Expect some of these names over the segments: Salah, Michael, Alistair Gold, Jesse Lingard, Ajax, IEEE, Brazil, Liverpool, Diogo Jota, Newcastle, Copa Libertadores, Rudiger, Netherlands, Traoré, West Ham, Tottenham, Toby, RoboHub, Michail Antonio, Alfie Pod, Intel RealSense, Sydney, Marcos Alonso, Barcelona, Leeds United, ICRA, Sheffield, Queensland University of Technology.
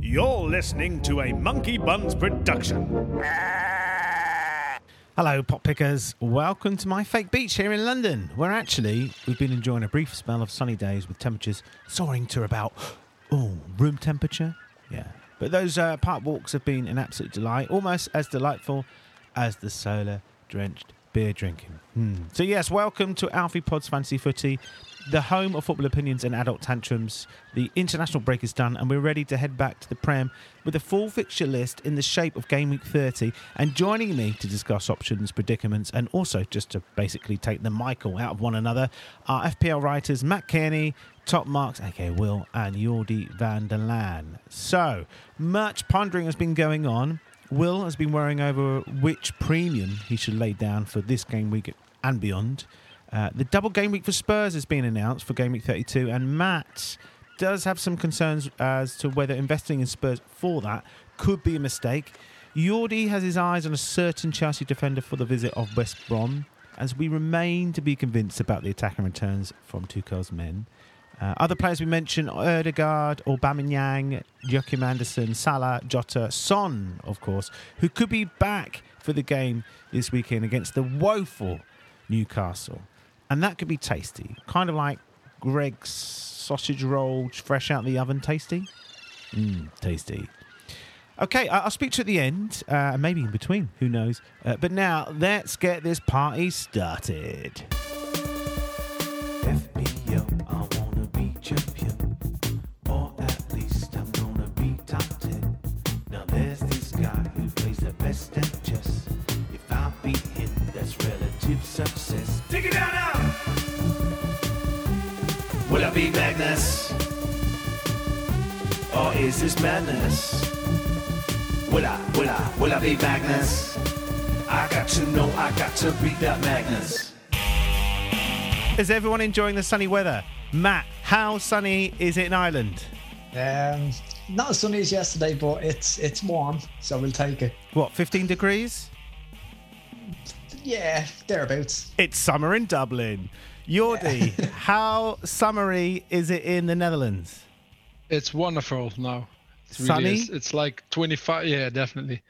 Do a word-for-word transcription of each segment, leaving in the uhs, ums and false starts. You're listening to a Monkey Buns production. Hello, pot pickers. Welcome to my fake beach here in London, where actually we've been enjoying a brief spell of sunny days with temperatures soaring to about oh, room temperature. Yeah, but those uh, park walks have been an absolute delight, almost as delightful as the solar-drenched beer drinking. Hmm. So yes, welcome to Alfie Pod's Fantasy Footy, the home of football opinions and adult tantrums. The international break is done and we're ready to head back to the Prem with a full fixture list in the shape of game week thirty. And joining me to discuss options, predicaments, and also just to basically take the Michail out of one another are F P L writers Matt Kearney, Top Marks, aka Will, and Jordi van der Laan. So, much pondering has been going on. Will has been worrying over which premium he should lay down for this game week and beyond. Uh, the double game week for Spurs has been announced for game week thirty-two, and Matt does have some concerns as to whether investing in Spurs for that could be a mistake. Jordi has his eyes on a certain Chelsea defender for the visit of West Brom, as we remain to be convinced about the attacking returns from Tuchel's men. Uh, other players we mentioned, Ødegaard, Aubameyang, Joachim Andersen, Salah, Jota, Son, of course, who could be back for the game this weekend against the woeful Newcastle. And that could be tasty, kind of like Greg's sausage roll, fresh out the oven, tasty. Mmm, tasty. Okay, I'll speak to you at the end, uh, maybe in between, who knows. Uh, but now, let's get this party started. F P L, I wanna be champion, or at least I'm gonna be top ten. Now there's this guy who plays the best at chess. If I beat him, that's relative success. Dig it down now! Will I be Magnus? Or is this madness? Will I, will I, will I be Magnus? I got to know, I got to beat that Magnus. Is everyone enjoying the sunny weather? Matt, how sunny is it in Ireland? Um, not as sunny as yesterday, but it's it's warm, so we'll take it. What, fifteen degrees? Yeah, thereabouts. It's summer in Dublin. Jordi, yeah. How summery is it in the Netherlands? It's wonderful now. It really sunny? Is. It's like twenty-five. Yeah, definitely.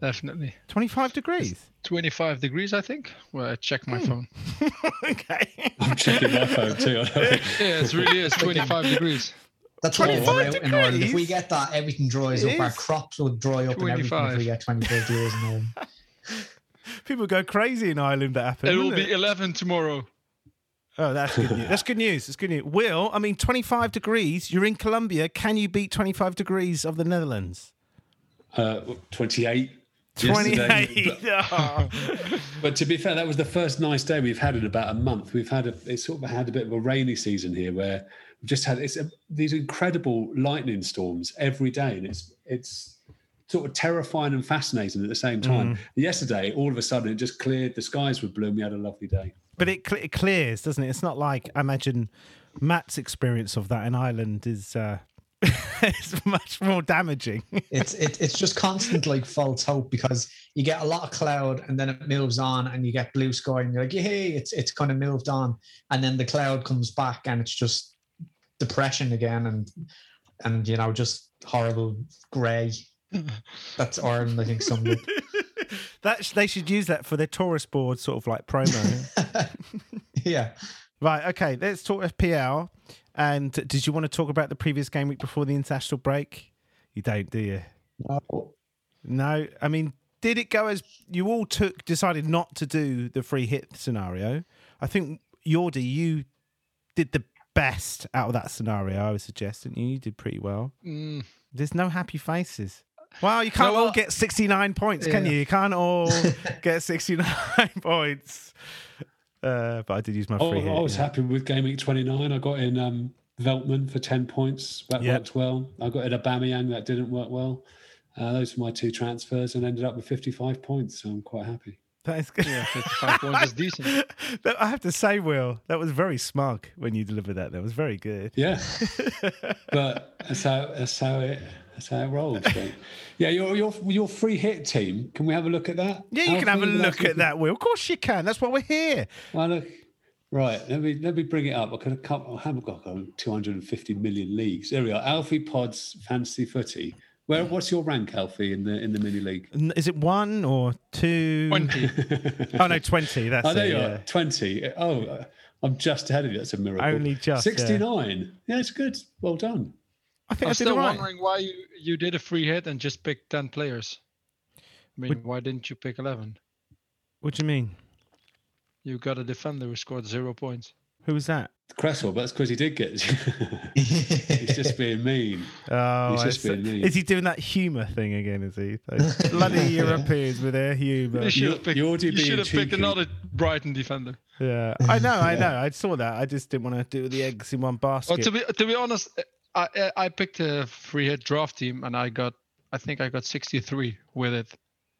Definitely. twenty-five degrees? It's twenty-five degrees, I think. Well, I checked my hmm. phone. Okay. I'm checking my phone too. Yeah, it really is. twenty-five degrees. That's twenty-five degrees? If we get that, everything dries it up. Is. Our crops will dry up twenty-five. And everything if we get twenty-five degrees in Ireland. People go crazy in Ireland that happens. It will be it? eleven tomorrow. Oh, that's good news. That's good news. That's good news. Will, I mean, twenty-five degrees. You're in Colombia. Can you beat twenty-five degrees of the Netherlands? Uh, twenty-eight. twenty-eight. But, oh. But to be fair, that was the first nice day we've had in about a month. We've had a, it's sort of had a bit of a rainy season here where we've just had it's a, these incredible lightning storms every day, and it's it's. sort of terrifying and fascinating at the same time. Mm. Yesterday, all of a sudden, it just cleared. The skies were blue and we had a lovely day. But it, cl- it clears, doesn't it? It's not like, I imagine, Matt's experience of that in Ireland is uh, it's much more damaging. It's it, it's just constant, like, false hope, because you get a lot of cloud and then it moves on and you get blue sky and you're like, hey, it's it's kind of moved on. And then the cloud comes back and it's just depression again and, and you know, just horrible grey. That's Ireland, I think. Somebody that they should use that for their tourist board, sort of like promo. Yeah. Right. Okay. Let's talk F P L. And did you want to talk about the previous game week before the international break? You don't, do you? No. No. I mean, did it go as you all took decided not to do the free hit scenario? I think Jordi, you did the best out of that scenario. I would suggest, didn't you? You did pretty well. Mm. There's no happy faces. Wow, you can't no, all well, get sixty-nine points, yeah. Can you? You can't all get sixty-nine points. Uh, but I did use my free oh, hit. I was yeah. happy with game week twenty-nine. I got in um, Veltman for ten points. That yep. worked well. I got in Aubameyang. That didn't work well. Uh, those were my two transfers and ended up with fifty-five points. So I'm quite happy. That is good. Yeah, fifty-five points is decent. But I have to say, Will, that was very smug when you delivered that. That was very good. Yeah. But that's how, that's how it... That's how it rolls. Yeah, your, your your free hit team. Can we have a look at that? Yeah, you how can have a look at that, Will. Of course you can. That's why we're here. Well, look, Right, let me let me bring it up. I could have come, I haven't got two hundred fifty million leagues. There we are. Alfie Pod's Fantasy Footy. Where, what's your rank, Alfie, in the in the mini league? Is it one or two? Twenty. oh no, twenty. That's. I know you're yeah. twenty. Oh, uh, I'm just ahead of you. That's a miracle. Only just sixty-nine. Yeah, yeah, it's good. Well done. I think I'm I still right. wondering why you, you did a free hit and just picked ten players. I mean, Would, why didn't you pick eleven? What do you mean? You got a defender who scored zero points. Who was that? Cresswell, but that's because he did get. He's just being mean. Oh, he's just being mean. Is he doing that humour thing again? Is he? Those bloody Europeans with their humour. You should have picked, you should have picked another Brighton defender. Yeah, I know, I know. I saw that. I just didn't want to do the eggs in one basket. Well, to be to be honest, I I picked a free hit draft team and I got I think I got sixty-three with it.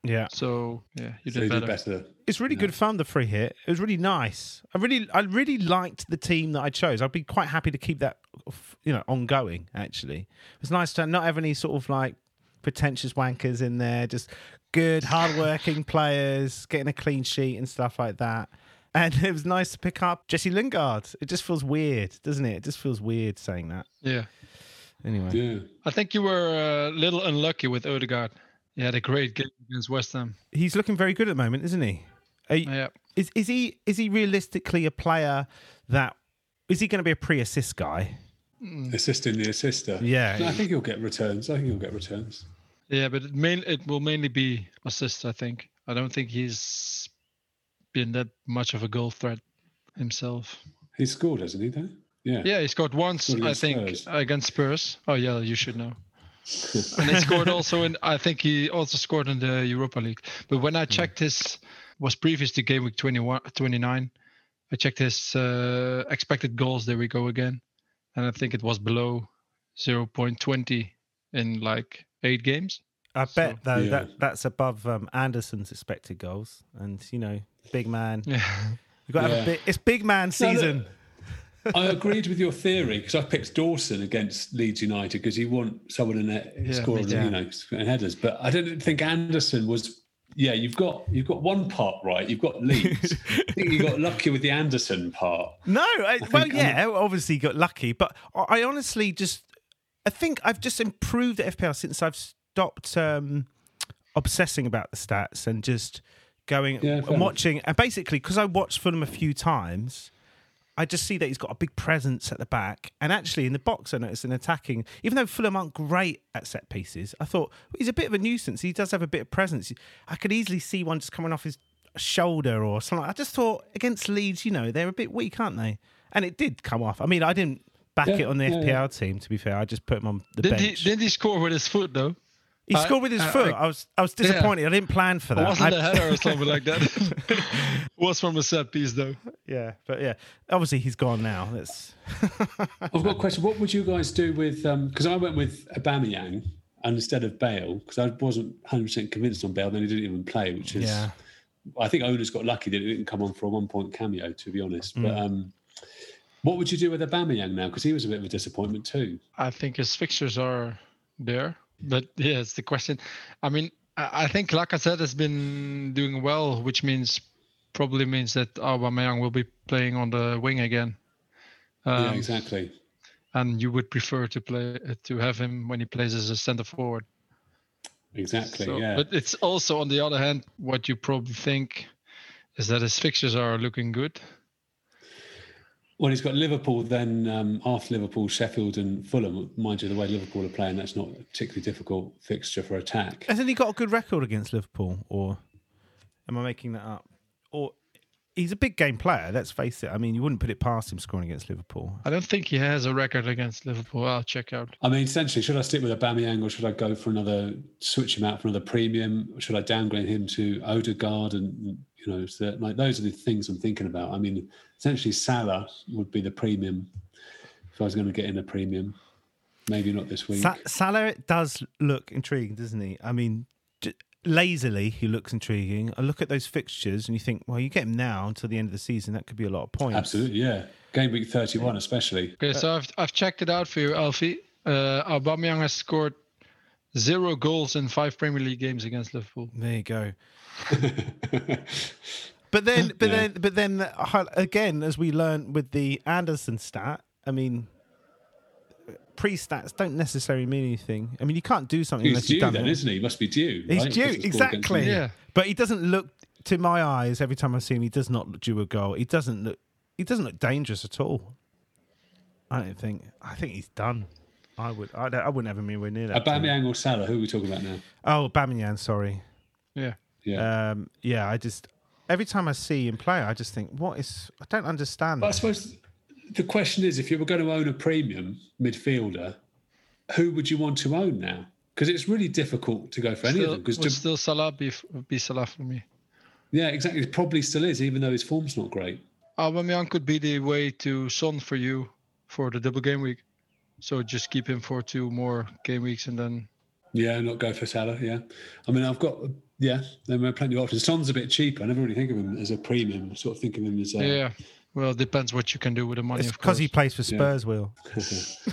Yeah. So yeah, you did, so you better. did better. It's really yeah. good fun, the free hit. It was really nice. I really, I really liked the team that I chose. I'd be quite happy to keep that, you know, ongoing. Actually, it's nice to not have any sort of like pretentious wankers in there. Just good, hardworking players getting a clean sheet and stuff like that. And it was nice to pick up Jesse Lingard. It just feels weird, doesn't it? It just feels weird saying that. Yeah. Anyway, yeah. I think you were a little unlucky with Ødegaard. He had a great game against West Ham. He's looking very good at the moment, isn't he? Are you, yeah. Is is he is he realistically a player that is he going to be a pre-assist guy? Assisting the assister. Yeah. No, I think he'll get returns. I think he'll get returns. Yeah, but it main it will mainly be assists. I think. I don't think he's been that much of a goal threat himself. He scored, hasn't he? Though. Yeah. Yeah, he scored once. Scored I think Spurs. against Spurs. Oh yeah, you should know. And he scored also in, I think he also scored in the Europa League. But when I checked his, was previous to game week twenty-one, twenty-nine, I checked his uh, expected goals. There we go again. And I think it was below zero point two zero in like eight games. I so, bet, though, yeah. that that's above um, Andersen's expected goals. And, you know, big man. Yeah. You've got to yeah. have a bit, it's big man season. No, no. I agreed with your theory because I picked Dawson against Leeds United because you want someone in there yeah, scoring, you know, headers. But I don't think Andersen was. Yeah, you've got you've got one part right. You've got Leeds. I think you got lucky with the Andersen part. No, I, I well, yeah, I'm... obviously you got lucky, but I honestly just, I think I've just improved at F P L since I've stopped um, obsessing about the stats and just going yeah, and watching. Enough. And basically, because I watched Fulham a few times. I just see that he's got a big presence at the back. And actually, in the box, I noticed an attacking... Even though Fulham aren't great at set pieces, I thought, well, he's a bit of a nuisance. He does have a bit of presence. I could easily see one just coming off his shoulder or something. I just thought, against Leeds, you know, they're a bit weak, aren't they? And it did come off. I mean, I didn't back yeah, it on the yeah, F P L yeah. team, to be fair. I just put him on the didn't bench. He, didn't he score with his foot, though? He I, scored with his I, foot. I, I was I was disappointed. Yeah. I didn't plan for that. It wasn't I, a header or something like that. It was from a set piece, though. Yeah, but yeah. Obviously, he's gone now. That's... I've got a question. What would you guys do with... Because um, I went with Aubameyang instead of Bale, because I wasn't one hundred percent convinced on Bale, then he didn't even play, which is... Yeah. I think owners got lucky that it didn't come on for a one-point cameo, to be honest. Mm. But um, what would you do with Aubameyang now? Because he was a bit of a disappointment, too. I think his fixtures are there. But yeah, it's the question. I mean, I think Lacazette has been doing well, which means probably means that Aubameyang will be playing on the wing again. Um, yeah, exactly. And you would prefer to play to have him when he plays as a centre forward. Exactly. So, yeah. But it's also, on the other hand, what you probably think is that his fixtures are looking good. Well, he's got Liverpool, then um, after Liverpool, Sheffield and Fulham. Mind you, the way Liverpool are playing, that's not a particularly difficult fixture for attack. Hasn't he got a good record against Liverpool? Or am I making that up? Or he's a big game player, let's face it. I mean, you wouldn't put it past him scoring against Liverpool. I don't think he has a record against Liverpool. I'll check out. I mean, essentially, should I stick with Aubameyang or should I go for another, switch him out for another premium? Should I downgrade him to Ødegaard and... You know, so like those are the things I'm thinking about. I mean, essentially Salah would be the premium if I was going to get in a premium. Maybe not this week. Sa- Salah does look intriguing, doesn't he? I mean, j- lazily he looks intriguing. I look at those fixtures and you think, well, you get him now until the end of the season. That could be a lot of points. Absolutely, yeah. Game week thirty-one, yeah. especially. Okay, so I've I've checked it out for you, Alfie. Uh, Aubameyang has scored zero goals in five Premier League games against Liverpool. There you go. But then, but yeah. then, but then again, as we learned with the Andersen stat, I mean, pre-stats don't necessarily mean anything. I mean, you can't do something. He's unless due you've done then, it. Isn't he? He must be due. He's right? due, exactly. Yeah. But he doesn't look, to my eyes, every time I see him, he does not look due a goal. He doesn't look. He doesn't look dangerous at all. I don't think. I think he's done. I would. I, I wouldn't have him anywhere near that. Aubameyang or Salah? Who are we talking about now? Oh, Aubameyang. Sorry. Yeah. Yeah. Um, yeah. I just. Every time I see him play, I just think, what is... I don't understand. But I suppose the question is, if you were going to own a premium midfielder, who would you want to own now? Because it's really difficult to go for still, any of them. Because to... still Salah be, be Salah for me. Yeah, exactly. It probably still is, even though his form's not great. Aubameyang could be the way to Son for you for the double game week. So just keep him for two more game weeks and then... Yeah, not go for Salah, yeah. I mean, I've got... Yeah, there were plenty of options. Son's a bit cheaper. I never really think of him as a premium. I sort of think of him as a... Yeah, well, it depends what you can do with the money, it's of course. Because he plays for Spurs, yeah. Will. it's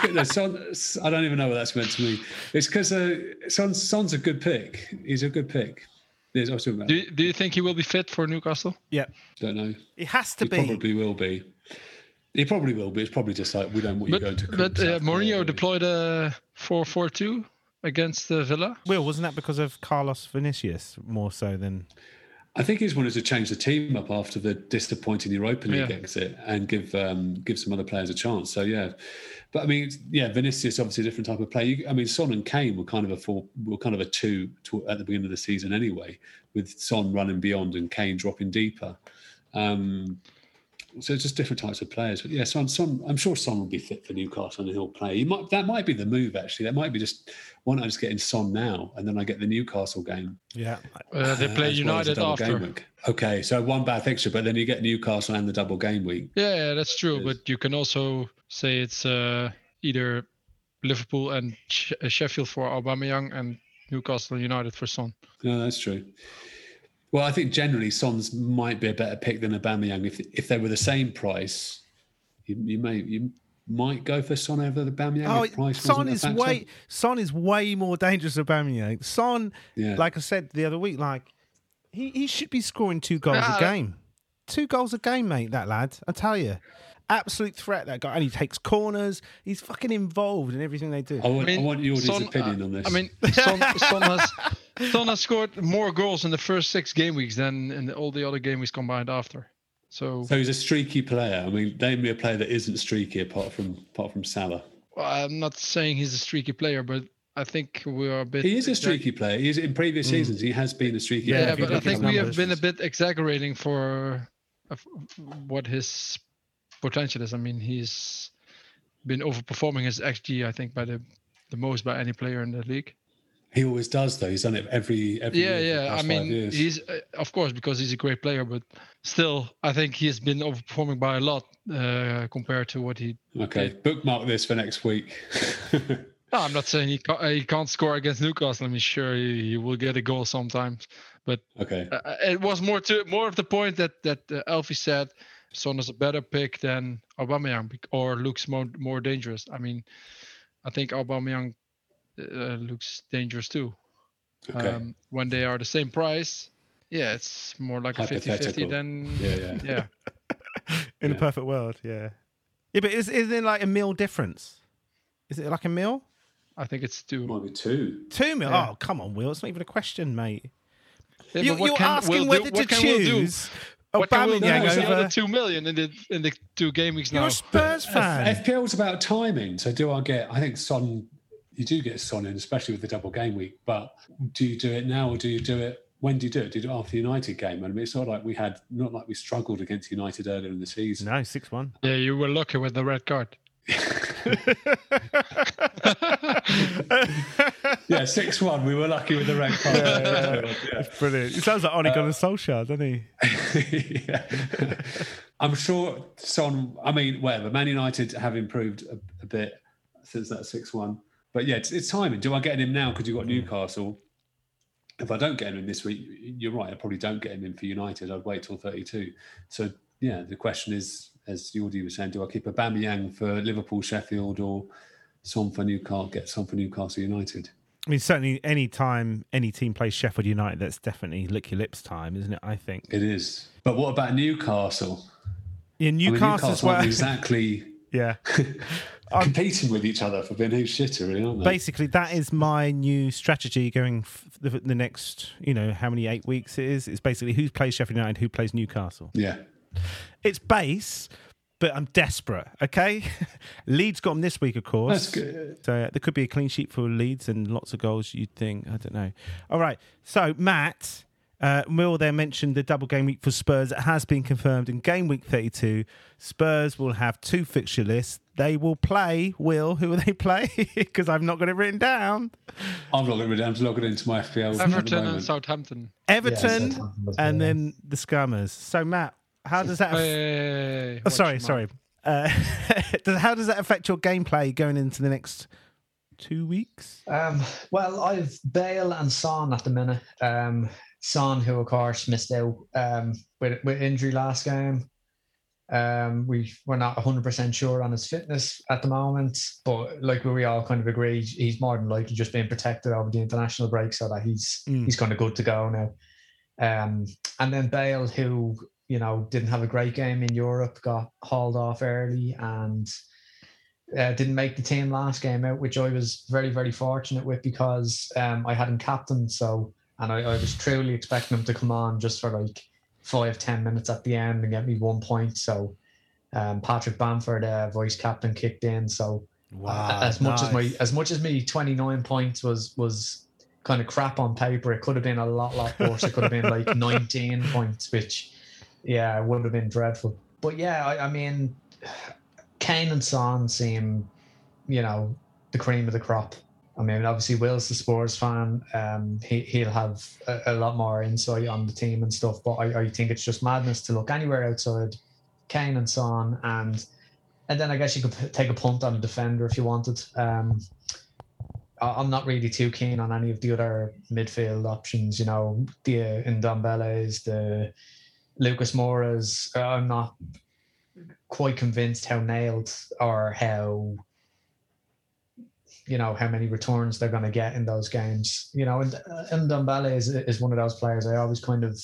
good. No, Son, I don't even know what that's meant to me. It's because uh, Son, Son's a good pick. He's a good pick. There's also about do, do you think he will be fit for Newcastle? Yeah. Don't know. He has to he be. He probably will be. He probably will be. It's probably just like, we don't want but, you going to... But uh, Mourinho deployed a four four two. Against the Villa? Will, wasn't that because of Carlos Vinicius more so than... I think he's wanted to change the team up after the disappointing Europa League yeah. exit and give um, give some other players a chance. So, yeah. But, I mean, yeah, Vinicius, obviously a different type of player. You, I mean, Son and Kane were kind of a four, were kind of a two to, at the beginning of the season anyway, with Son running beyond and Kane dropping deeper. Um, so, it's just different types of players. But, yeah, Son, Son, I'm sure Son will be fit for Newcastle and he'll play. He might, that might be the move, actually. That might be just... Why don't I just get in Son now, and then I get the Newcastle game? Yeah, uh, they play uh, United well after. Game week. Okay, so one bad fixture, but then you get Newcastle and the double game week. Yeah, that's true. But you can also say it's uh, either Liverpool and she- Sheffield for Aubameyang and Newcastle United for Son. No, that's true. Well, I think generally Son's might be a better pick than Aubameyang. If if they were the same price, you, you may you. might go for Son over the Aubameyang. Oh, Son is way Son is way more dangerous than Aubameyang. Son, yeah. like I said the other week, like he, he should be scoring two goals nah, a game. Two goals a game, mate. That lad, I tell you, absolute threat. That guy, and he takes corners. He's fucking involved in everything they do. I want, I mean, I want your Son, opinion on this. I mean, Son, Son has Son has scored more goals in the first six game weeks than in all the other game weeks combined after. So, so he's a streaky player. I mean, name me a player that isn't streaky apart from apart from Salah. Well, I'm not saying he's a streaky player, but I think we are a bit... He is a streaky exag- player. He is, in previous mm. seasons, he has been a streaky yeah, player. Yeah, but I think we have been a bit exaggerating for what his potential is. I mean, he's been overperforming his X G, I think, by the, the most by any player in the league. He always does, though. He's done it every every. Yeah, year yeah. I mean, he's uh, of course because he's a great player, but still, I think he has been overperforming by a lot uh, compared to what he. Okay, did. Bookmark this for next week. No, I'm not saying he can't, he can't score against Newcastle. I mean, sure, he, he will get a goal sometimes, but okay, uh, it was more to more of the point that that uh, Alfie said, Son is a better pick than Aubameyang, or looks more more dangerous. I mean, I think Aubameyang. Uh, looks dangerous too. Okay. Um, when they are the same price, yeah, it's more like a fifty-fifty than yeah, yeah. yeah. In yeah. a perfect world, yeah, yeah. But is is there like a mil difference? Is it like a mil? I think it's two. Might be two. Two mil. Yeah. Oh, come on, Will. It's not even a question, mate. Yeah, you, you're asking whether do, to choose. What Aubameyang no, over another two million in the in the two game weeks now. You're a Spurs fan. F P L's about timing. So do I get? I think Son. You do get Son in, especially with the double game week, but do you do it now or do you do it, when do you do it? Do you do it after the United game? I mean, it's not like we had, not like we struggled against United earlier in the season. No, six one. Yeah, you were lucky with the red card. Yeah, six one, we were lucky with the red card. Yeah, yeah, yeah. Yeah. Brilliant. It sounds like Ole Gunnar uh, Solskjaer, doesn't he? Yeah. I'm sure Son, I mean, whatever, Man United have improved a, a bit since that six one. But yeah, it's, it's timing. Do I get him now because you've got Newcastle? If I don't get him in this week, you're right. I probably don't get him in for United. I'd wait till thirty-two. So yeah, the question is, as Jordi was saying, do I keep Aubameyang for Liverpool, Sheffield, or Son for Newcastle? Get Son for Newcastle United. I mean, certainly any time any team plays Sheffield United, that's definitely lick your lips time, isn't it? I think it is. But what about Newcastle? Yeah, Newcastle, I mean, Newcastle aren't exactly yeah competing um, with each other for being who's shitter, really, aren't they? Basically, that is my new strategy going f- the, the next, you know, how many eight weeks it is. It's basically who plays Sheffield United, who plays Newcastle. Yeah, it's base. But I'm desperate, okay? Leeds got them this week, of course. That's good. So uh, there could be a clean sheet for Leeds and lots of goals, you'd think. I don't know. All right. So, Matt, uh, Will there mentioned the double game week for Spurs. It has been confirmed in game week thirty-two. Spurs will have two fixture lists. They will play, Will, who will they play? Because I've not got it written down. I've not got it written down. I'm just logging into my F P L. Everton and Southampton. Everton yeah, and then the Scammers. So, Matt, how does that? Aff- hey, oh, sorry, sorry. Uh, how does that affect your gameplay going into the next two weeks? Um, well, I've Bale and Son at the minute. Um, Son, who of course missed out um, with with injury last game. Um, we we're not one hundred percent sure on his fitness at the moment, but like we all kind of agreed, he's more than likely just being protected over the international break, so that he's mm. he's kind of good to go now. Um, and then Bale, who, you know, didn't have a great game in Europe, got hauled off early and uh, didn't make the team last game out, which I was very, very fortunate with because um, I had him captain. So, and I, I was truly expecting him to come on just for like five, ten minutes at the end and get me one point. So um, Patrick Bamford, uh, vice captain, kicked in. So wow, as much nice. as my, as much as me twenty-nine points was, was kind of crap on paper, it could have been a lot, lot worse. It could have been like nineteen points, which, yeah, it would have been dreadful. But yeah, I, I mean, Kane and Son seem, you know, the cream of the crop. I mean, obviously, Will's the Spurs fan. Um, he, he'll have a, a lot more insight on the team and stuff. But I, I think it's just madness to look anywhere outside Kane and Son. And and then I guess you could take a punt on a defender if you wanted. Um, I'm not really too keen on any of the other midfield options, you know, the uh, Ndombele's, the Lucas Moura's. uh, I'm not quite convinced how nailed or how, you know, how many returns they're going to get in those games. You know, and Ndombele is is one of those players I always kind of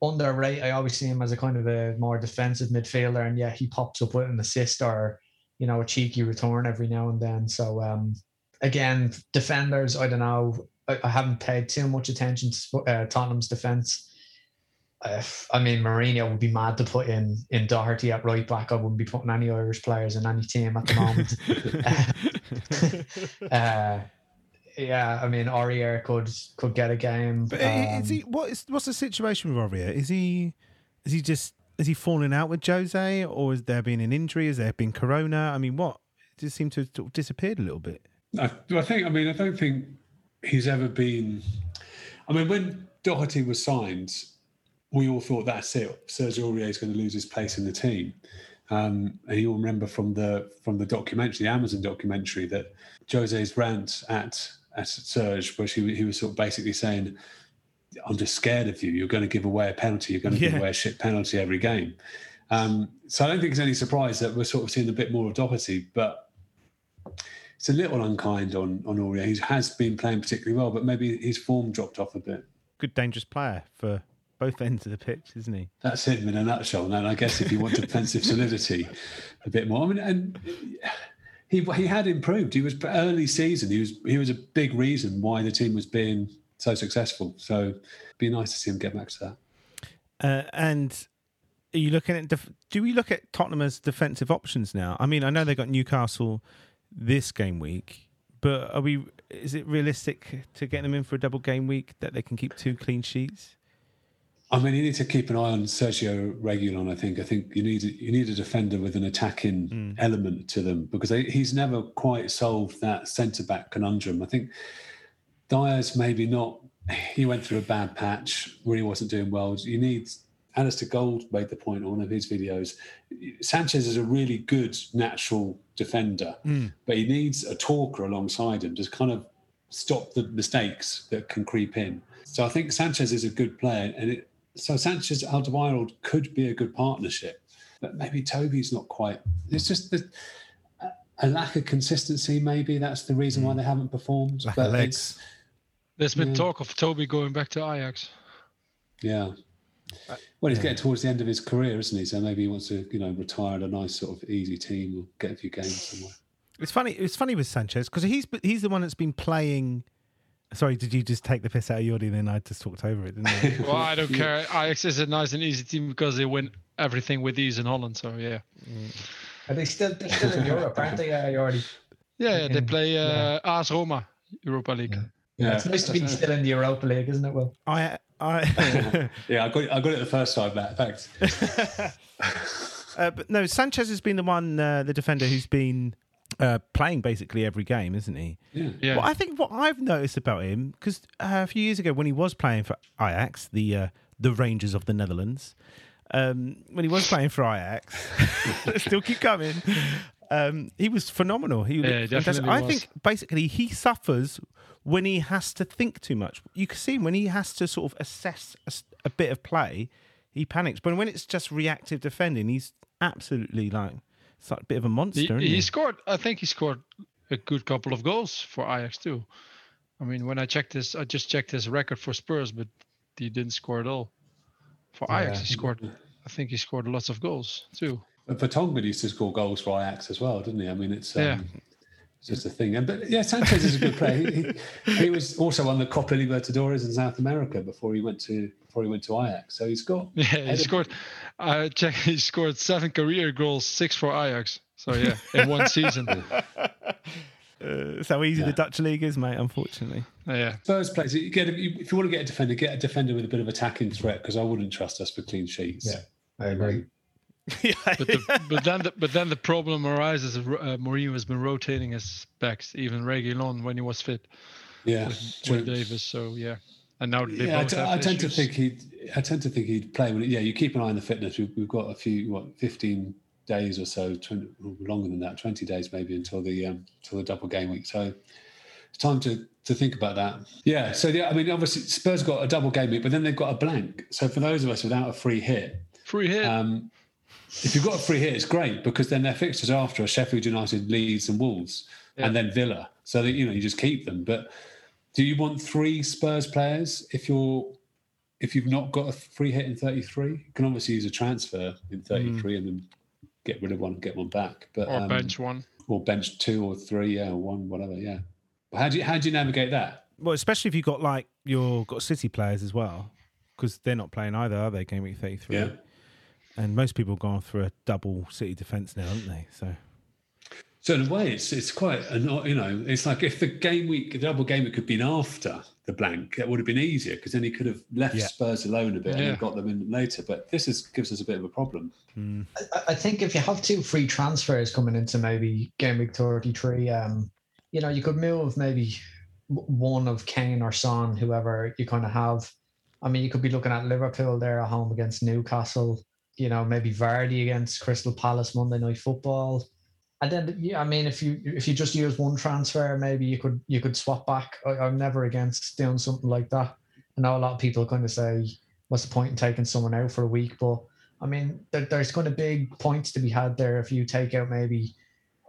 underrate. I always see him as a kind of a more defensive midfielder, and yeah, he pops up with an assist or, you know, a cheeky return every now and then. So um, again, defenders, I don't know. I, I haven't paid too much attention to uh, Tottenham's defence. If, I mean, Mourinho would be mad to put in in Doherty at right back. I wouldn't be putting any Irish players in any team at the moment. uh, yeah, I mean, Aurier could could get a game. But um, is he? What is what's the situation with Aurier? Is he is he just is he falling out with Jose, or has there been an injury? Has there been corona? I mean, what it just seemed to have disappeared a little bit. I, I think. I mean, I don't think he's ever been. I mean, when Doherty was signed, we all thought that's it. Serge Aurier is going to lose his place in the team. Um, and you'll remember from the from the documentary, the Amazon documentary, that Jose's rant at at Serge, where he, he was sort of basically saying, "I'm just scared of you. You're going to give away a penalty. You're going to yeah. give away a shit penalty every game." Um, so I don't think it's any surprise that we're sort of seeing a bit more of Doherty, but it's a little unkind on on Aurier. He has been playing particularly well, but maybe his form dropped off a bit. Good, dangerous player for both ends of the pitch, isn't he? That's him in a nutshell. And I guess if you want defensive solidity a bit more, I mean, and he he had improved. He was early season. He was he was a big reason why the team was being so successful. So it'd be nice to see him get back to that. Uh, and are you looking at? Def- do we look at Tottenham as defensive options now? I mean, I know they got Newcastle this game week, but are we? Is it realistic to get them in for a double game week that they can keep two clean sheets? I mean, you need to keep an eye on Sergio Reguilon. I think. I think you need you need a defender with an attacking mm. element to them, because they, he's never quite solved that centre back conundrum. I think Dyer's maybe not. He went through a bad patch where he wasn't doing well. You need. Alistair Gold made the point on one of his videos. Sanchez is a really good natural defender, mm. but he needs a talker alongside him to kind of stop the mistakes that can creep in. So I think Sanchez is a good player, and it. So Sanchez Alderweireld could be a good partnership, but maybe Toby's not quite. It's just that a lack of consistency, maybe that's the reason why they haven't performed. Lack but of legs. There's been yeah. talk of Toby going back to Ajax. Yeah. Well, he's getting towards the end of his career, isn't he? So maybe he wants to, you know, retire at a nice sort of easy team or get a few games somewhere. It's funny. It's funny with Sanchez because he's he's the one that's been playing. Sorry, did you just take the piss out of Jordi and then I just talked over it, didn't I? Well, I don't yeah. care. Ajax is a nice and easy team because they win everything with ease in Holland. So, yeah. Mm. Are they still, they're still in Europe, aren't they, uh, Jordi? Yeah, yeah, they play uh, yeah. AS Roma, Europa League. Yeah. Yeah, it's nice to be still in the Europa League, isn't it, Will? I, I yeah, I got, I got it the first time, Matt. Thanks. uh, but no, Sanchez has been the one, uh, the defender who's been uh, playing basically every game, isn't he? Yeah. yeah. Well, I think what I've noticed about him, because uh, a few years ago when he was playing for Ajax, the uh, the Rangers of the Netherlands, um, when he was playing for Ajax, still keep coming. Um, he was phenomenal. He yeah, definitely was. I think basically he suffers when he has to think too much. You can see when he has to sort of assess a, a bit of play, he panics. But when it's just reactive defending, he's absolutely like, it's like a bit of a monster. He, isn't he? he scored, I think he scored a good couple of goals for Ajax too. I mean, when I checked this, I just checked his record for Spurs, but he didn't score at all. For yeah. Ajax, he scored, I think he scored lots of goals too. But Vertonghen used to score goals for Ajax as well, didn't he? I mean, it's, um, yeah. it's just a thing. And but yeah, Sanchez is a good player. He, he, he was also on the Copa Libertadores in South America before he went to before he went to Ajax. So he's got yeah, he scored. I checked. He scored seven career goals, six for Ajax. So yeah, in one season. It's uh, how easy yeah. the Dutch league is, mate, unfortunately. Oh, yeah. First place, you get a, you, if you want to get a defender, get a defender with a bit of attacking threat, because I wouldn't trust us for clean sheets. Yeah, I agree. Yeah. But, the, but then, the, but then the problem arises. Uh, Mourinho has been rotating his backs, even Reguilon when he was fit. Yeah, with, with Davis. So yeah, and now they yeah, both I, t- have I tend issues. to think he. I tend to think he'd play. When it, yeah, you keep an eye on the fitness. We've, we've got a few, what, fifteen days or so, twenty, longer than that, twenty days maybe until the um, until the double game week. So it's time to to think about that. Yeah. So yeah, I mean, obviously Spurs got a double game week, but then they've got a blank. So for those of us without a free hit, free hit. Um, If you've got a free hit, it's great, because then their fixtures after are Sheffield United, Leeds and Wolves, yeah. and then Villa. So, that, you know, you just keep them. But do you want three Spurs players if you're if you've not got a free hit in thirty-three? You can obviously use a transfer in thirty-three mm. and then get rid of one and get one back. But, or um, bench one. Or bench two or three, yeah, or one, whatever, yeah. How do you, how do you navigate that? Well, especially if you've got, like, you've got City players as well, because they're not playing either, are they, game week thirty-three? Yeah. And most people have gone through a double City defence now, haven't they? So, so in a way, it's it's quite, an, you know, it's like if the game week, the double game week had been after the blank, it would have been easier, because then he could have left yeah. Spurs alone a bit yeah. and got them in later. But this is gives us a bit of a problem. Mm. I, I think if you have two free transfers coming into maybe game week thirty-three, um, you know, you could move maybe one of Kane or Son, whoever you kind of have. I mean, you could be looking at Liverpool there at home against Newcastle. You know, maybe Vardy against Crystal Palace Monday Night Football, and then yeah, I mean, if you if you just use one transfer, maybe you could you could swap back. I, I'm never against doing something like that. I know a lot of people kind of say, "What's the point in taking someone out for a week?" But I mean, there, there's kind of big points to be had there if you take out maybe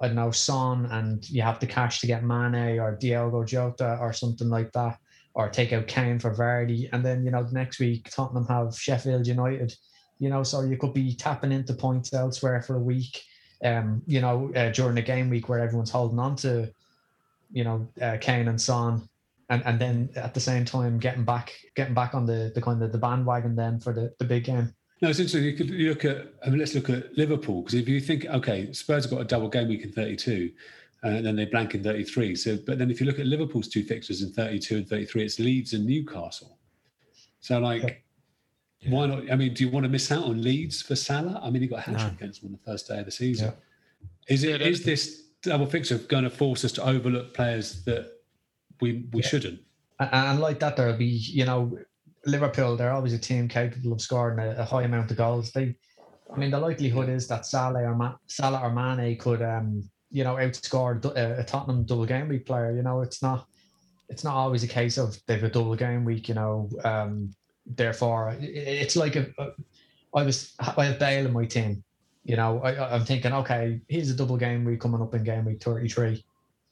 I don't know Son and you have the cash to get Mane or Diogo Jota or something like that, or take out Kane for Vardy, and then you know the next week Tottenham have Sheffield United. You know, so you could be tapping into points elsewhere for a week, um, you know, uh, during a game week where everyone's holding on to, you know, uh, Kane and Son, and, and then at the same time getting back getting back on the, the kind of the bandwagon then for the, the big game. No, it's interesting. You could look at, I mean, let's look at Liverpool, because if you think, okay, Spurs have got a double game week in thirty-two, uh, and then they blank in thirty-three. So, but then if you look at Liverpool's two fixtures in thirty-two and thirty-three, it's Leeds and Newcastle. So like. Yeah. Yeah. Why not? I mean, do you want to miss out on Leeds for Salah? I mean, he got a hat-trick no. against him on the first day of the season. Yeah. Is it yeah, is this double fixture going to force us to overlook players that we we yeah. shouldn't? And, and like that, there'll be, you know, Liverpool, they're always a team capable of scoring a, a high amount of goals. They, I mean, the likelihood is that Salah or, Ma, Salah or Mane could, um, you know, outscore a, a Tottenham double game week player. You know, it's not, it's not always a case of they've a double game week, you know, um, therefore, it's like a, a, I was I have Bale in my team, You know, I, I'm thinking, okay, here's a double game week coming up in game week thirty-three.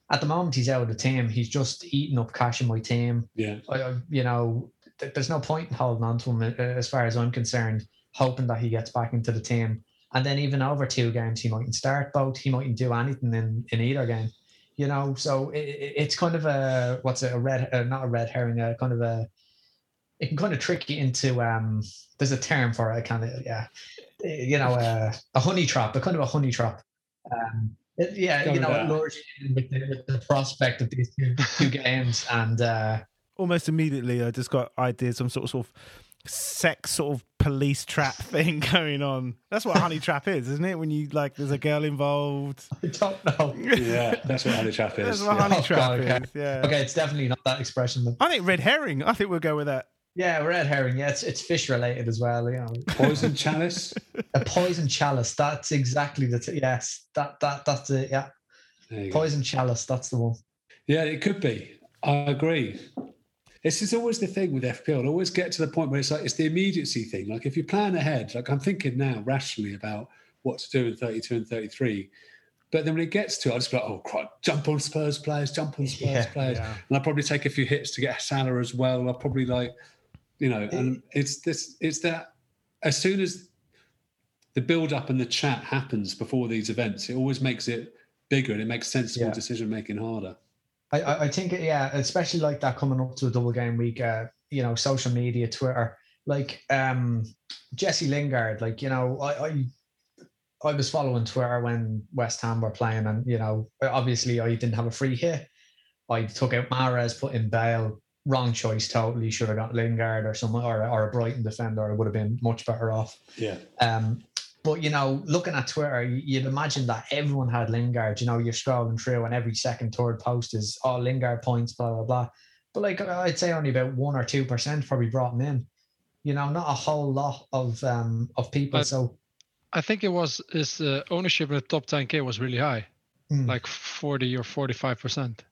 At the moment, he's out of the team. He's just eating up cash in my team. Yeah, I, I, you know, th- there's no point in holding on to him as far as I'm concerned, hoping that he gets back into the team. And then even over two games, he mightn't start both. He mightn't do anything in, in either game. You know, so it, it, it's kind of a, what's it, a red, uh, not a red herring, a kind of a, it can kind of trick you into, um, there's a term for it, I kind of, yeah, you know, uh, a honey trap, a kind of a honey trap. Um, it, yeah, Go you know, it lures you in with the, with the prospect of these two, two games. And uh, almost immediately, I just got ideas, some sort of, sort of sex sort of police trap thing going on. That's what honey trap is, isn't it? When you like, there's a girl involved. I don't know. Yeah, that's what honey trap is. That's what yeah. honey oh, trap God, okay. is. Yeah. Okay, it's definitely not that expression. Though. I think red herring. I think we'll go with that. Yeah, red herring. Yeah, it's it's fish related as well. You know, poison chalice. A poison chalice. That's exactly the t- yes. That that that's it. Yeah, poison go. chalice. That's the one. Yeah, it could be. I agree. This is always the thing with F P L. I always get to the point where it's like, it's the immediacy thing. Like if you plan ahead, like I'm thinking now rationally about what to do in thirty-two and thirty-three. But then when it gets to it, I'll just be like, oh, crap, jump on Spurs players, jump on Spurs yeah, players. Yeah. And I'll probably take a few hits to get Salah as well. I'll probably like, you know, and it's this, it's that as soon as the build up and the chat happens before these events, it always makes it bigger and it makes sensible yeah. decision making harder. I, I think, yeah, especially like that coming up to a double game week, uh, you know, social media, Twitter, like um, Jesse Lingard, like, you know, I, I I was following Twitter when West Ham were playing and, you know, obviously I didn't have a free hit. I took out Mahrez, put in Bale, wrong choice totally, should have got Lingard or someone, or, or a Brighton defender, I would have been much better off. Yeah. Um, But, you know, looking at Twitter, you'd imagine that everyone had Lingard. You know, you're scrolling through and every second, third post is, oh, Lingard points, blah, blah, blah. But, like, I'd say only about one or two percent probably brought him in. You know, not a whole lot of um, of people. But so I think it was his uh, ownership in the top ten K was really high, mm. like forty or forty-five percent.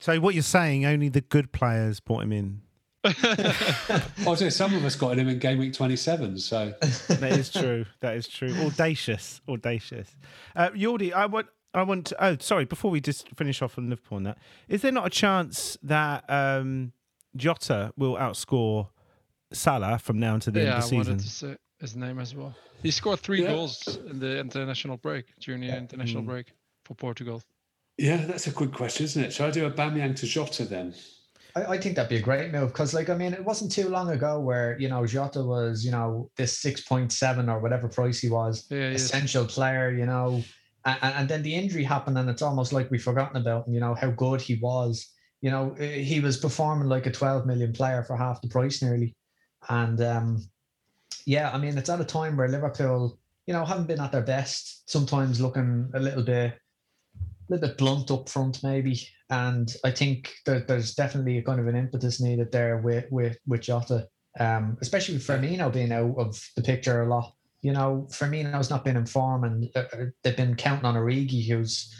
So what you're saying, only the good players brought him in. I was saying some of us got him in game week twenty-seven, so that is true. That is true. Audacious, audacious. Uh, Jordi, I want, I want. To, oh, sorry. Before we just finish off on Liverpool, on that, is there not a chance that um, Jota will outscore Salah from now until the yeah, end of the season? Yeah, I wanted to say his name as well. He scored three yeah. goals in the international break, junior yeah. international mm. break for Portugal. Yeah, that's a good question, isn't it? Should I do Aubameyang to Jota then? I think that'd be a great move because, like, I mean, it wasn't too long ago where, you know, Jota was, you know, this six point seven or whatever price he was, yeah, essential yeah. player, you know, and, and then the injury happened and it's almost like we've forgotten about him, you know, how good he was. You know, he was performing like a twelve million player for half the price nearly. And, um, yeah, I mean, it's at a time where Liverpool, you know, haven't been at their best, sometimes looking a little bit, a little bit blunt up front maybe. And I think that there's definitely a kind of an impetus needed there with with, with Jota, um, especially with Firmino being out of the picture a lot. You know, Firmino's not been in form and uh, they've been counting on Origi, who's,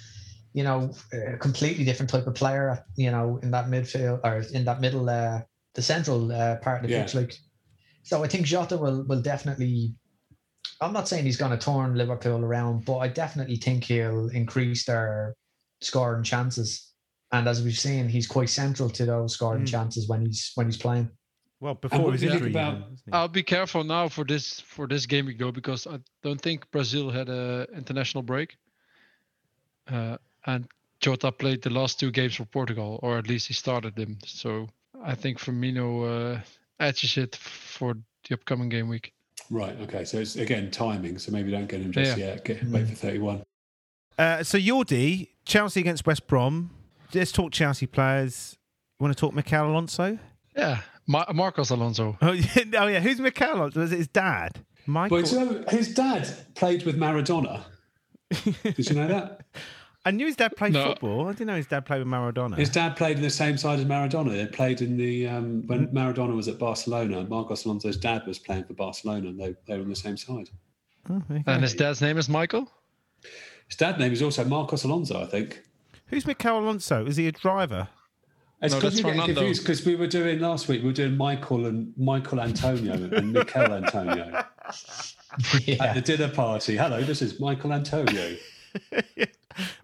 you know, a completely different type of player, you know, in that midfield or in that middle, uh, the central uh, part of the yeah. pitch. Like, so I think Jota will, will definitely, I'm not saying he's going to turn Liverpool around, but I definitely think he'll increase their scoring chances. And as we've seen, he's quite central to those scoring mm. chances when he's when he's playing. Well, before his injury, about, I'll be careful now for this for this game week though, because I don't think Brazil had an international break, uh, and Jota played the last two games for Portugal, or at least he started them. So I think Firmino uh, edges it for the upcoming game week. Right. Okay. So it's again timing. So maybe don't get him just yeah. yet. Get him mm. wait for thirty-one. Uh, so Jordi, Chelsea against West Brom. Let's talk Chelsea players. You want to talk Michail Alonso? Yeah, Ma- Marcos Alonso. Oh yeah, oh, yeah. Who's Michail Alonso? Was it his dad? Michael. Wait, so his dad played with Maradona. Did you know that? I knew his dad played no. football. I didn't know his dad played with Maradona. His dad played in the same side as Maradona. They played in the um, when Maradona was at Barcelona. Marcos Alonso's dad was playing for Barcelona, and they, they were on the same side. Oh, okay. And his dad's name is Michael? His dad's name is also Marcos Alonso, I think. Who's Michail Alonso? Is he a driver? It's no, because we get confused because we were doing last week, we were doing Michail and Michail Antonio and Michail Antonio. yeah. at the dinner party. Hello, this is Michail Antonio.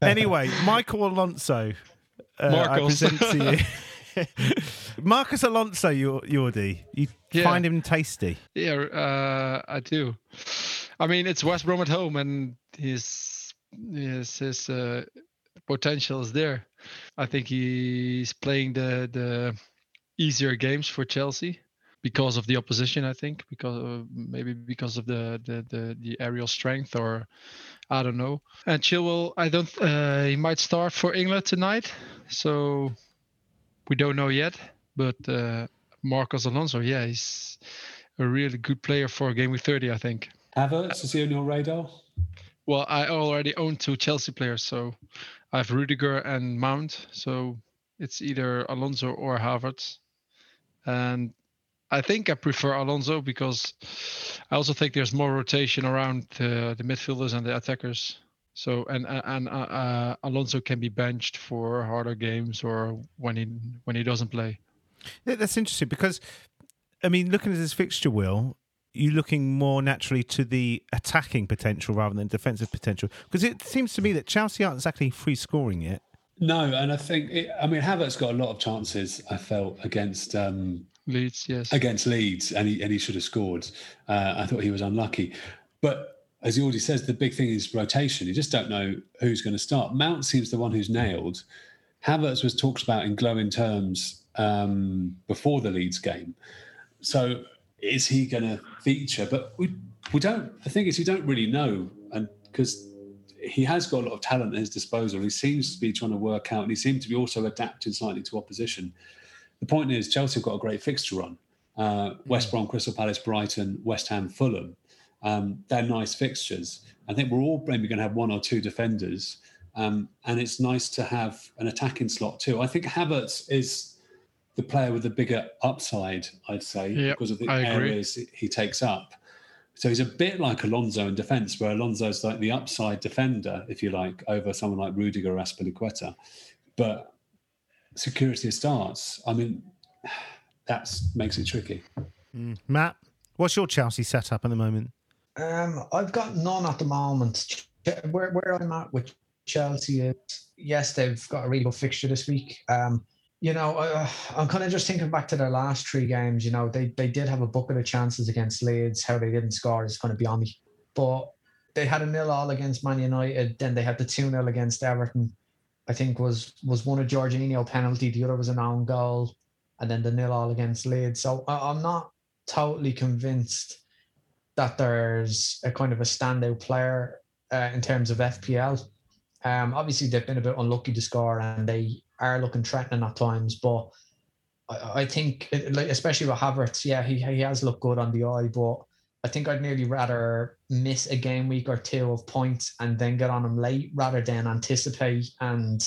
Anyway, Michael Alonso, uh, I present to you. Marcos Alonso, Jordi. You yeah. find him tasty? Yeah, uh, I do. I mean, it's West Brom at home, and his his, his uh, potential is there. I think he's playing the the easier games for Chelsea because of the opposition. I think because uh, maybe because of the, the, the, the aerial strength, or I don't know. And Chilwell, I don't. Uh, he might start for England tonight, so we don't know yet. But uh, Marcos Alonso, yeah, he's a really good player for a game with thirty. I think. Havertz, is he on your radar? Well, I already own two Chelsea players, so I have Rudiger and Mount, so it's either Alonso or Havertz. And I think I prefer Alonso because I also think there's more rotation around uh, the midfielders and the attackers. So and and uh, uh, Alonso can be benched for harder games or when he when he doesn't play. Yeah, that's interesting because, I mean, looking at his fixture, Will, you're looking more naturally to the attacking potential rather than defensive potential? Because it seems to me that Chelsea aren't exactly free scoring yet. No, and I think, it, I mean, Havertz got a lot of chances, I felt, against um, Leeds, yes. Against Leeds, and he, and he should have scored. Uh, I thought he was unlucky. But as he already says, the big thing is rotation. You just don't know who's going to start. Mount seems the one who's nailed. Havertz was talked about in glowing terms um, before the Leeds game. So is he going to feature? But we we don't. The thing is, we don't really know, and because he has got a lot of talent at his disposal, he seems to be trying to work out, and he seems to be also adapting slightly to opposition. The point is, Chelsea have got a great fixture run: uh, West Brom, Crystal Palace, Brighton, West Ham, Fulham. Um, they're nice fixtures. I think we're all maybe going to have one or two defenders, um, and it's nice to have an attacking slot too. I think Havertz is the player with the bigger upside, I'd say, yep, because of the areas he takes up. So he's a bit like Alonso in defence, where Alonso's like the upside defender, if you like, over someone like Rudiger or Aspilicueta. But security of starts, I mean, that makes it tricky. Mm. Matt, what's your Chelsea setup at the moment? Um, I've got none at the moment. Where, where I'm at with Chelsea is, yes, they've got a really good fixture this week. Um, You know, uh, I'm kind of just thinking back to their last three games. You know, they they did have a bucket of chances against Leeds. How they didn't score is going to be on me. But they had a nil-all against Man United. Then they had the two-nil against Everton. I think was was one a Jorginho penalty. The other was an own goal. And then the nil-all against Leeds. So I, I'm not totally convinced that there's a kind of a standout player uh, in terms of F P L. Um, obviously, they've been a bit unlucky to score, and they are looking threatening at times, but I, I think, it, like, especially with Havertz, yeah, he he has looked good on the eye, but I think I'd nearly rather miss a game week or two of points and then get on him late rather than anticipate and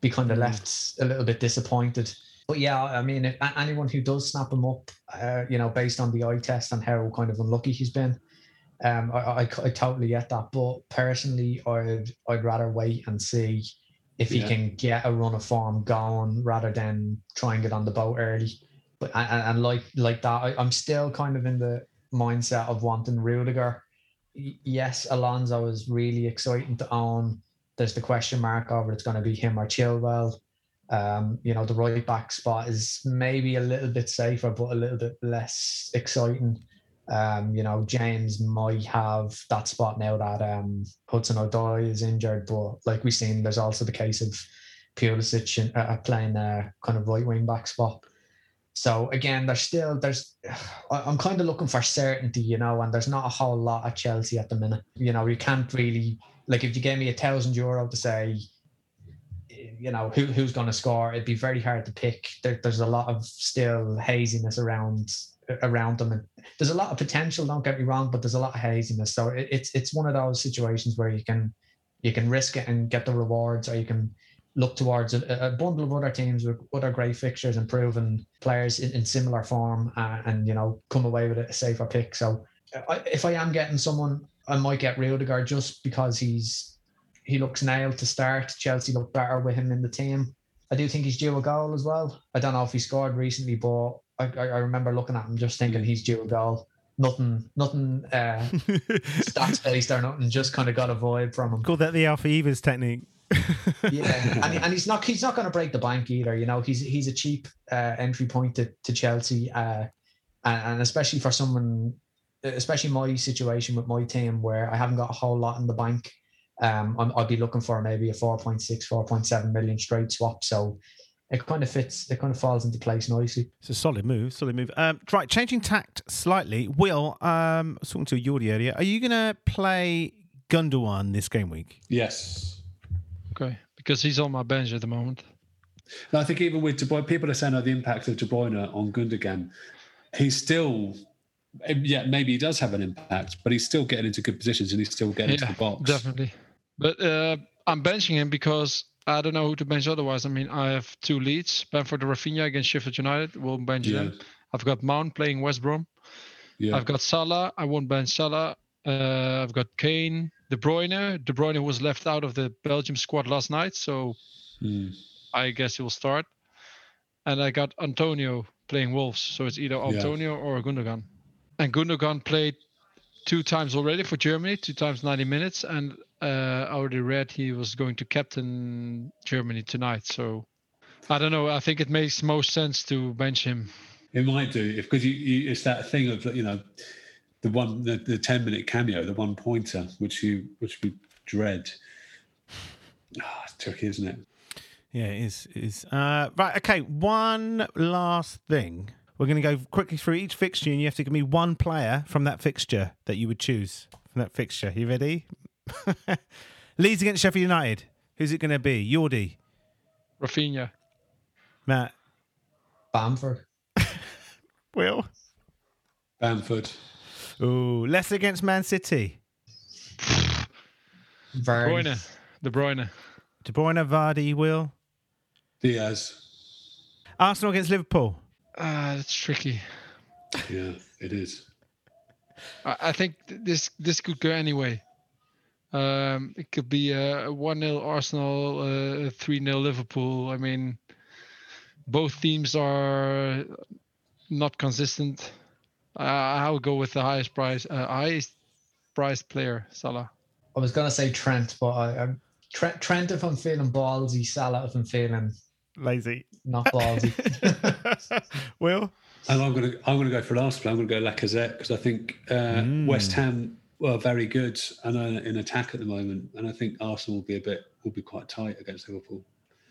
be kind of left a little bit disappointed. But yeah, I mean, if anyone who does snap him up, uh, you know, based on the eye test and how kind of unlucky he's been, um, I, I, I totally get that. But personally, I'd I'd rather wait and see if he yeah. can get a run of form going rather than try and get on the boat early. But and, and like like that, I, I'm still kind of in the mindset of wanting Rudiger. Yes, Alonso is really exciting to own. There's the question mark over it's going to be him or Chilwell. Um, you know, the right back spot is maybe a little bit safer, but a little bit less exciting. Um, you know, James might have that spot now that um, Hudson-Odoi is injured, but like we've seen, there's also the case of Pulisic in, uh, playing a kind of right wing back spot. So again, there's still there's I'm kind of looking for certainty, you know, and there's not a whole lot at Chelsea at the minute. You know, you can't really, like, if you gave me a thousand euro to say, you know, who who's going to score, it'd be very hard to pick. There, there's a lot of still haziness around. around them, and there's a lot of potential, don't get me wrong, but there's a lot of haziness, so it, it's it's one of those situations where you can you can risk it and get the rewards, or you can look towards a, a bundle of other teams with other great fixtures and proven players in, in similar form, uh, and you know, come away with a safer pick. So I, if I am getting someone, I might get Rudiger just because he's he looks nailed to start. Chelsea look better with him in the team. I do think he's due a goal as well. I don't know if he scored recently, but I, I remember looking at him just thinking he's due a goal. nothing, nothing uh, stats based or nothing. Just kind of got a vibe from him. Call that the Alfie Evers technique. Yeah, and, and he's not he's not going to break the bank either. You know, he's he's a cheap uh, entry point to to Chelsea, uh, and, and especially for someone, especially my situation with my team where I haven't got a whole lot in the bank. Um, I'm, I'd be looking for maybe a four point six, four point seven million straight swap. So it kind of fits. It kind of falls into place nicely. It's a solid move. Solid move. Um, right, changing tact slightly. Will, um, I was talking to Jordi earlier. Are you going to play Gundogan this game week? Yes. Okay, because he's on my bench at the moment. No, I think even with De Bruyne, people are saying oh, the impact of De Bruyne on Gundogan. He's still, yeah, maybe he does have an impact, but he's still getting into good positions and he's still getting yeah, into the box. Definitely. But uh, I'm benching him because I don't know who to bench otherwise. I mean, I have two leads: Benford and Rafinha against Sheffield United. Won't bench yeah. them. I've got Mount playing West Brom. Yeah. I've got Salah. I won't bench Salah. Uh, I've got Kane. De Bruyne. De Bruyne was left out of the Belgium squad last night, so mm. I guess he'll start. And I got Antonio playing Wolves, so it's either Antonio yeah. or Gundogan. And Gundogan played two times already for Germany, two times ninety minutes, and uh, I already read he was going to captain Germany tonight. So I don't know. I think it makes most sense to bench him. It might do, because you, you, it's that thing of, you know, the one, the, the ten-minute cameo, the one-pointer, which you which we dread. Oh, it's tricky, isn't it? Yeah, it is. It is. Uh, right, okay, one last thing. We're going to go quickly through each fixture, and you have to give me one player from that fixture that you would choose from that fixture. You ready? Leeds against Sheffield United. Who's it going to be? Jordi. Rafinha. Matt. Bamford. Will. Bamford. Ooh, Leicester against Man City. De Bruyne. De Bruyne. De Bruyne, Vardy, Will. Diaz. Arsenal against Liverpool. Ah, uh, that's tricky. Yeah, it is. I, I think th- this this could go anyway. Um, it could be a one nil Arsenal, a three nil Liverpool. I mean, both teams are not consistent. Uh, I would go with the highest price, uh, highest priced player, Salah. I was gonna say Trent, but I, I'm Trent, Trent if I'm feeling ballsy, Salah if I'm feeling lazy, not ballsy. Will? And I'm gonna I'm gonna go for last play. I'm gonna go Lacazette because I think uh, mm. West Ham are very good and are in attack at the moment, and I think Arsenal will be a bit will be quite tight against Liverpool.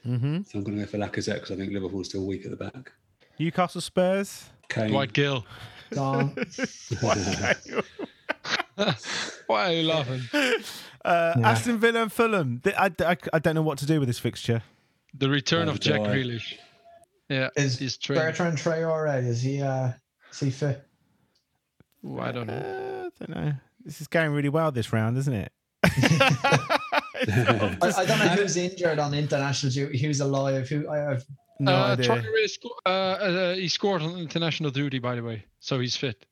Mm-hmm. So I'm gonna go for Lacazette because I think Liverpool's still weak at the back. Newcastle Spurs. Kane. Dwight Gill. Why are you laughing? Uh, yeah. Aston Villa and Fulham. I, I, I don't know what to do with this fixture. The return oh, of Jack Grealish. Yeah, is he's Bertrand Traoré? Is he? Uh, is he fit? Ooh, I don't know. Uh, I don't know. This is going really well this round, isn't it? I, I don't know who's injured on international duty. Who's alive? Who? I have no uh, idea. Traoré sco- uh, uh, he scored on international duty, by the way, so he's fit.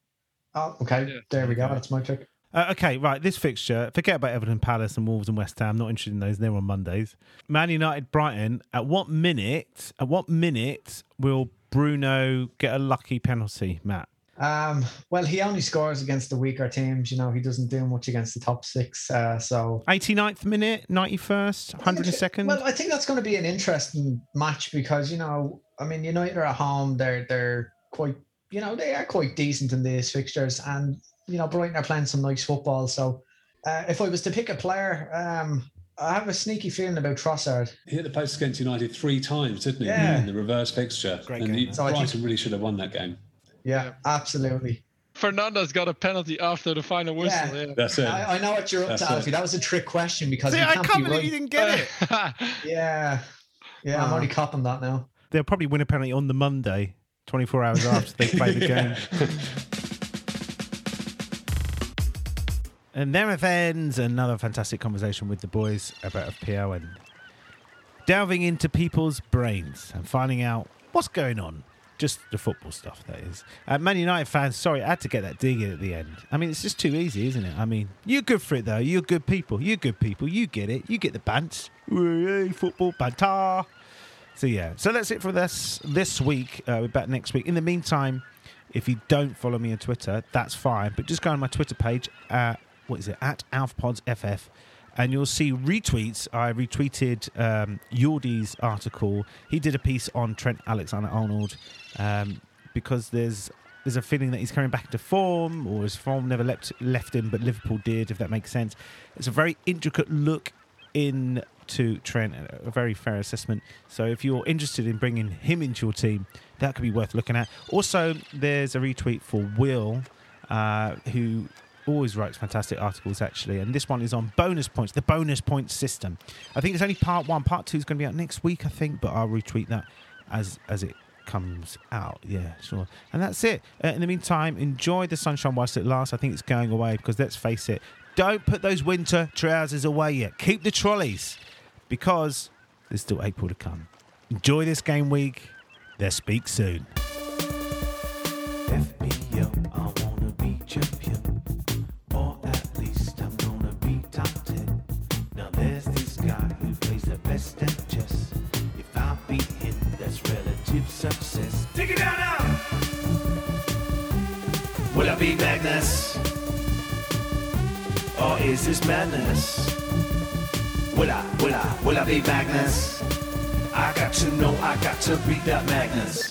Oh, okay. Yeah. There we go. That's my trick. Uh, okay, right, this fixture, forget about Everton, Palace and Wolves and West Ham, not interested in those, they're on Mondays. Man United, Brighton, at what minute, at what minute will Bruno get a lucky penalty, Matt? Um, well, he only scores against the weaker teams, you know, he doesn't do much against the top six, uh, so... eighty-ninth minute, ninety-first, one hundred second? Well, I think that's going to be an interesting match because, you know, I mean, United are at home, they're, they're quite, you know, they are quite decent in these fixtures and... You know, Brighton are playing some nice football. So, uh, if I was to pick a player, um, I have a sneaky feeling about Trossard. He hit the post against United three times, didn't he? Yeah. In the reverse fixture. Great and game. He, so Brighton I think, really should have won that game. Yeah, yeah, absolutely. Fernandes got a penalty after the final whistle. Yeah, yeah. That's it. I, I know what you're up That's to, Alfie. It. That was a trick question because See, I can't, can't believe you didn't get it. yeah, yeah. Um, I'm already copping that now. They'll probably win a penalty on the Monday, twenty-four hours after they play the game. And there it ends another fantastic conversation with the boys about F P L and delving into people's brains and finding out what's going on. Just the football stuff, that is. Uh, Man United fans, sorry, I had to get that dig in at the end. I mean, it's just too easy, isn't it? I mean, you're good for it, though. You're good people. You're good people. You get it. You get the bants. Football banter. So, yeah. So that's it for this, this week. Uh, we're back next week. In the meantime... If you don't follow me on Twitter, that's fine. But just go on my Twitter page, uh, what is it, at Alf Pods F F, and you'll see retweets. I retweeted um, Jordi's article. He did a piece on Trent Alexander-Arnold um, because there's there's a feeling that he's coming back to form, or his form never left, left him, but Liverpool did, if that makes sense. It's a very intricate look into Trent, a very fair assessment. So if you're interested in bringing him into your team, that could be worth looking at. Also, there's a retweet for Will, uh, who always writes fantastic articles, actually. And this one is on bonus points, the bonus points system. I think it's only part one. Part two is going to be out next week, I think. But I'll retweet that as as it comes out. Yeah, sure. And that's it. Uh, in the meantime, enjoy the sunshine whilst it lasts. I think it's going away because, let's face it, don't put those winter trousers away yet. Keep the trolleys because there's still April to come. Enjoy this game week. They'll speak soon. F P L, I wanna be champion. Or at least I'm gonna be top ten. Now there's this guy who plays the best at chess. If I beat him, that's relative success. Take it down now! Will I be Magnus? Or is this madness? Will I, will I, will I be Magnus? I got to know, I got to beat that Magnus.